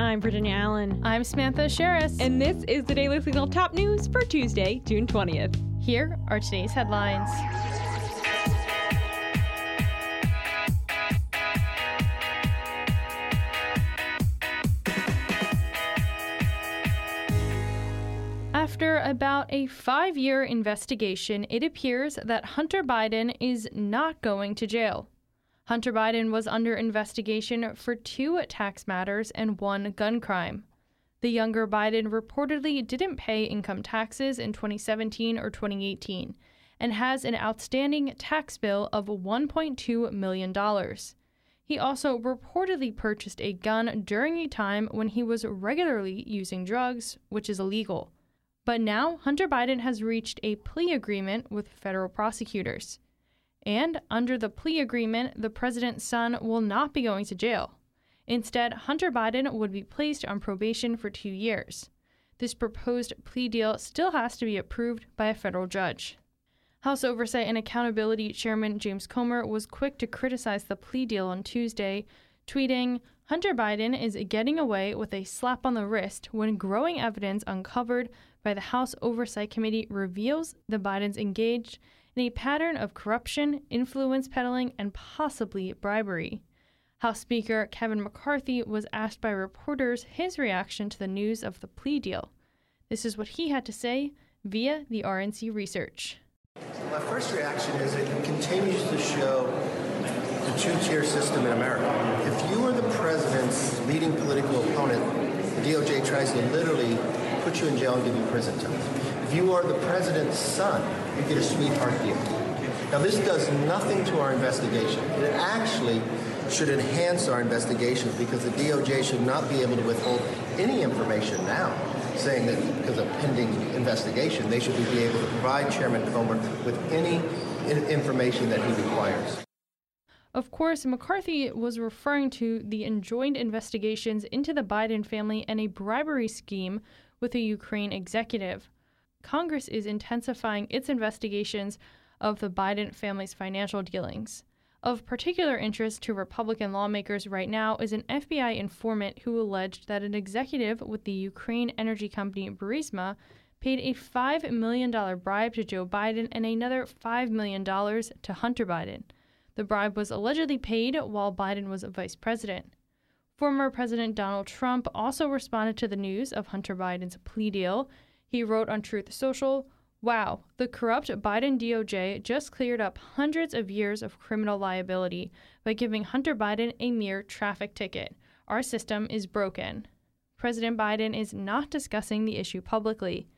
I'm Virginia Allen. I'm Samantha Sherris. And this is the Daily Signal Top News for Tuesday, June 20th. Here are today's headlines. After about a 5-year investigation, it appears that Hunter Biden is not going to jail. Hunter Biden was under investigation for 2 tax matters and 1 gun crime. The younger Biden reportedly didn't pay income taxes in 2017 or 2018 and has an outstanding tax bill of $1.2 million. He also reportedly purchased a gun during a time when he was regularly using drugs, which is illegal. But now Hunter Biden has reached a plea agreement with federal prosecutors. And under the plea agreement, the president's son will not be going to jail. Instead, Hunter Biden would be placed on probation for 2 years. This proposed plea deal still has to be approved by a federal judge. House Oversight and Accountability Chairman James Comer was quick to criticize the plea deal on Tuesday, tweeting, "Hunter Biden is getting away with a slap on the wrist when growing evidence uncovered by the House Oversight Committee reveals the Bidens engaged in a pattern of corruption, influence peddling, and possibly bribery." House Speaker Kevin McCarthy was asked by reporters his reaction to the news of the plea deal. This is what he had to say via the RNC research. So my first reaction is it continues to show the two-tier system in America. If you are the president's leading political opponent, the DOJ tries to literally put you in jail and give you prison time. If you are the president's son, you get a sweetheart deal. Now, this does nothing to our investigation. It actually should enhance our investigations because the DOJ should not be able to withhold any information now, saying that because of pending investigation, they should be able to provide Chairman Comer with any information that he requires. Of course, McCarthy was referring to the enjoined investigations into the Biden family and a bribery scheme with a Ukraine executive. Congress is intensifying its investigations of the Biden family's financial dealings. Of particular interest to Republican lawmakers right now is an FBI informant who alleged that an executive with the Ukraine energy company Burisma paid a $5 million bribe to Joe Biden and another $5 million to Hunter Biden. The bribe was allegedly paid while Biden was vice president. Former President Donald Trump also responded to the news of Hunter Biden's plea deal. He wrote on Truth Social, "Wow, the corrupt Biden DOJ just cleared up hundreds of years of criminal liability by giving Hunter Biden a mere traffic ticket. Our system is broken." President Biden is not discussing the issue publicly.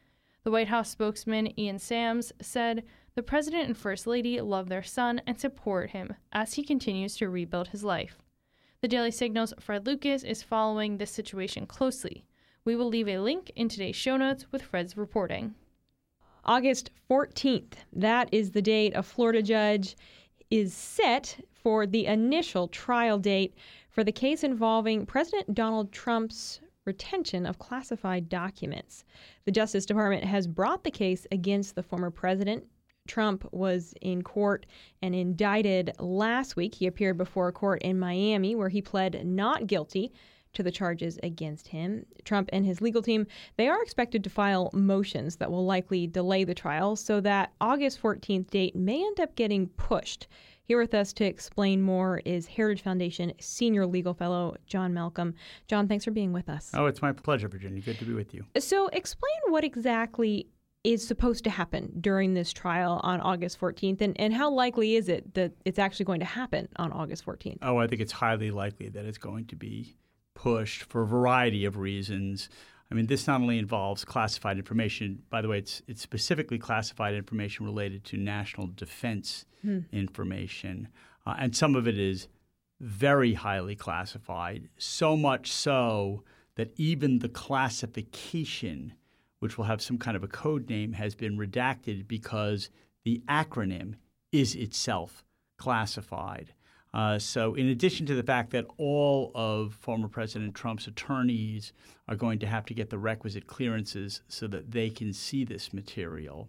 The White House spokesman Ian Sams said, "The president and first lady love their son and support him as he continues to rebuild his life." The Daily Signal's Fred Lucas is following this situation closely. We will leave a link in today's show notes with Fred's reporting. August 14th, that is the date a Florida judge is set for the initial trial date for the case involving President Donald Trump's retention of classified documents. The Justice Department has brought the case against the former president. Trump was in court and indicted last week. He appeared before a court in Miami where he pled not guilty to the charges against him. Trump and his legal team, they are expected to file motions that will likely delay the trial so that August 14th date may end up getting pushed. Here with us to explain more is Heritage Foundation Senior Legal Fellow John Malcolm. John, thanks for being with us. Oh, it's my pleasure, Virginia. Good to be with you. So explain what exactly is supposed to happen during this trial on August 14th, and how likely is it that it's actually going to happen on August 14th? Oh, I think it's highly likely that it's going to be pushed for a variety of reasons. I mean, this not only involves classified information. By the way, it's specifically classified information related to national defense information. And some of it is very highly classified, so much so that even the classification, which will have some kind of a code name, has been redacted because the acronym is itself classified. So in addition to the fact that all of former President Trump's attorneys are going to have to get the requisite clearances so that they can see this material,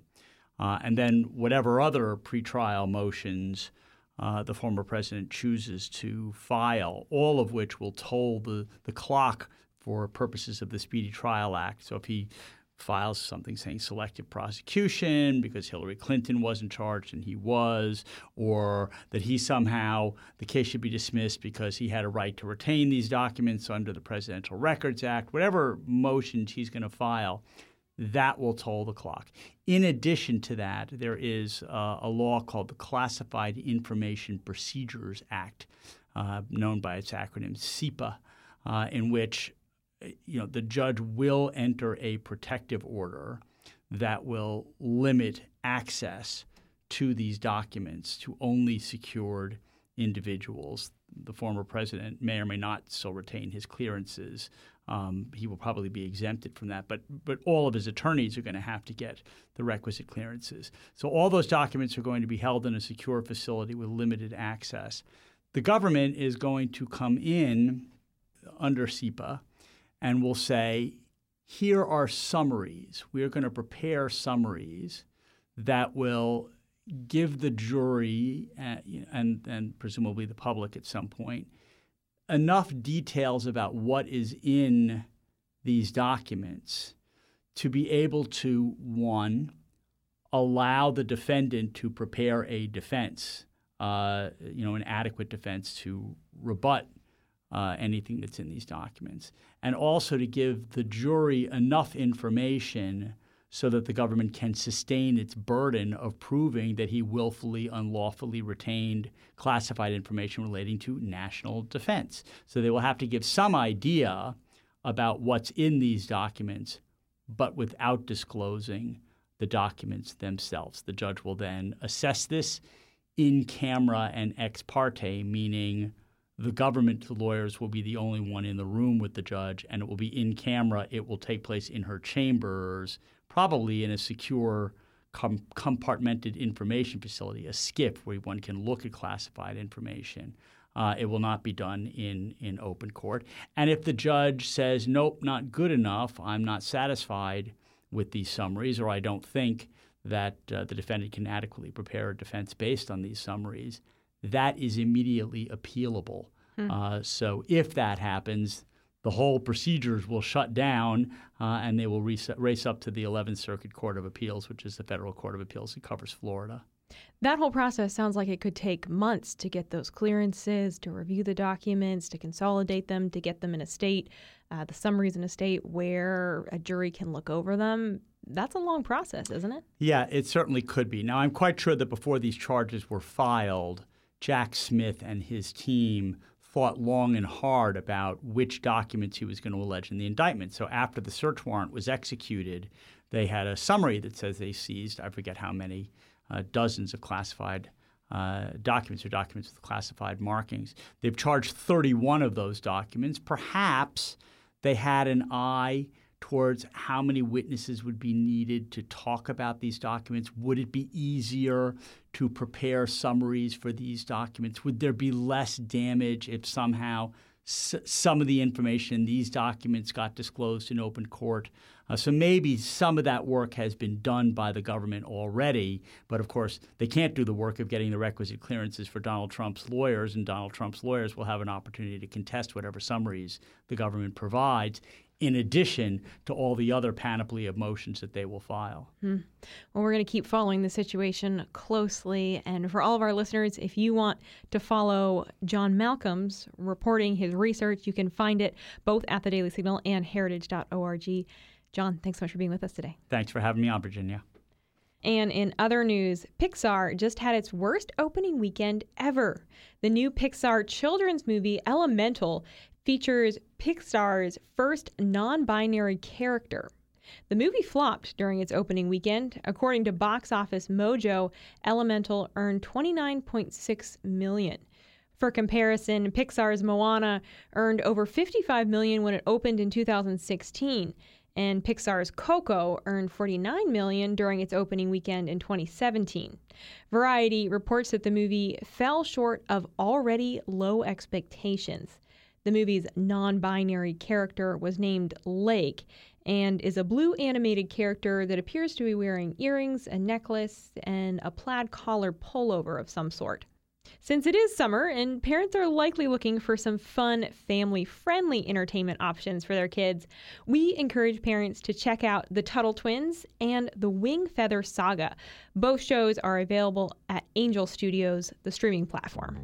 and then whatever other pretrial motions the former president chooses to file, all of which will toll the clock for purposes of the Speedy Trial Act. So if he files something saying selective prosecution because Hillary Clinton wasn't charged and he was, or that he somehow the case should be dismissed because he had a right to retain these documents under the Presidential Records Act, whatever motions he's going to file, that will toll the clock. In addition to that, there is a law called the Classified Information Procedures Act, known by its acronym CIPA, in which the judge will enter a protective order that will limit access to these documents to only secured individuals. The former president may or may not still retain his clearances. He will probably be exempted from that. But all of his attorneys are going to have to get the requisite clearances. So all those documents are going to be held in a secure facility with limited access. The government is going to come in under CIPA and will say, here are summaries. We are going to prepare summaries that will give the jury and presumably the public at some point enough details about what is in these documents to be able to, one, allow the defendant to prepare a defense, an adequate defense to rebut anything that's in these documents, and also to give the jury enough information so that the government can sustain its burden of proving that he willfully, unlawfully retained classified information relating to national defense. So they will have to give some idea about what's in these documents, but without disclosing the documents themselves. The judge will then assess this in camera and ex parte, meaning the government lawyers will be the only one in the room with the judge, and it will be in camera. It will take place in her chambers, probably in a secure compartmented information facility, a SCIP, where one can look at classified information. It will not be done in open court. And if the judge says, nope, not good enough, I'm not satisfied with these summaries, or I don't think that the defendant can adequately prepare a defense based on these summaries, that is immediately appealable. So if that happens, the whole procedures will shut down and they will race up to the 11th Circuit Court of Appeals, which is the federal court of appeals that covers Florida. That whole process sounds like it could take months to get those clearances, to review the documents, to consolidate them, to get them in a state, the summaries in a state where a jury can look over them. That's a long process, isn't it? Yeah, it certainly could be. Now, I'm quite sure that before these charges were filed, Jack Smith and his team thought long and hard about which documents he was going to allege in the indictment. So after the search warrant was executed, they had a summary that says they seized, I forget how many, dozens of classified documents or documents with classified markings. They've charged 31 of those documents. Perhaps they had an eye towards how many witnesses would be needed to talk about these documents. Would it be easier to prepare summaries for these documents? Would there be less damage if somehow some of the information in these documents got disclosed in open court? So maybe some of that work has been done by the government already, but of course they can't do the work of getting the requisite clearances for Donald Trump's lawyers, and Donald Trump's lawyers will have an opportunity to contest whatever summaries the government provides, in addition to all the other panoply of motions that they will file. Well, we're going to keep following the situation closely. And for all of our listeners, if you want to follow John Malcolm's reporting, his research, you can find it both at The Daily Signal and heritage.org. John, thanks so much for being with us today. Thanks for having me on, Virginia. And in other news, Pixar just had its worst opening weekend ever. The new Pixar children's movie, Elemental, features Pixar's first non-binary character. The movie flopped during its opening weekend. According to Box Office Mojo, Elemental earned $29.6 million. For comparison, Pixar's Moana earned over $55 million when it opened in 2016, and Pixar's Coco earned $49 million during its opening weekend in 2017. Variety reports that the movie fell short of already low expectations. The movie's non-binary character was named Lake and is a blue animated character that appears to be wearing earrings, a necklace, and a plaid collar pullover of some sort. Since it is summer and parents are likely looking for some fun, family-friendly entertainment options for their kids, we encourage parents to check out The Tuttle Twins and The Wing Feather Saga. Both shows are available at Angel Studios, the streaming platform.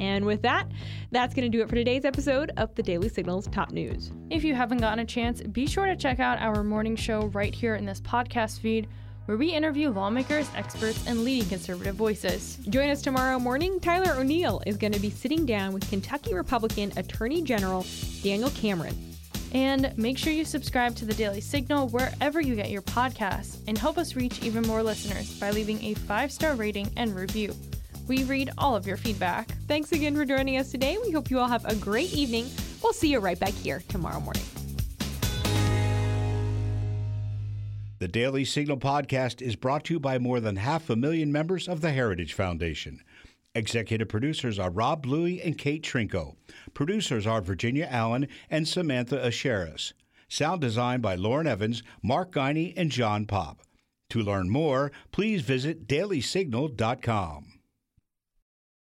And with that, that's going to do it for today's episode of The Daily Signal's Top News. If you haven't gotten a chance, be sure to check out our morning show right here in this podcast feed, where we interview lawmakers, experts, and leading conservative voices. Join us tomorrow morning. Tyler O'Neill is going to be sitting down with Kentucky Republican Attorney General Daniel Cameron. And make sure you subscribe to The Daily Signal wherever you get your podcasts, and help us reach even more listeners by leaving a 5-star rating and review. We read all of your feedback. Thanks again for joining us today. We hope you all have a great evening. We'll see you right back here tomorrow morning. The Daily Signal podcast is brought to you by more than 500,000 members of the Heritage Foundation. Executive producers are Rob Bluey and Kate Trinko. Producers are Virginia Allen and Samantha Asheris. Sound design by Lauren Evans, Mark Guiney, and John Pop. To learn more, please visit dailysignal.com.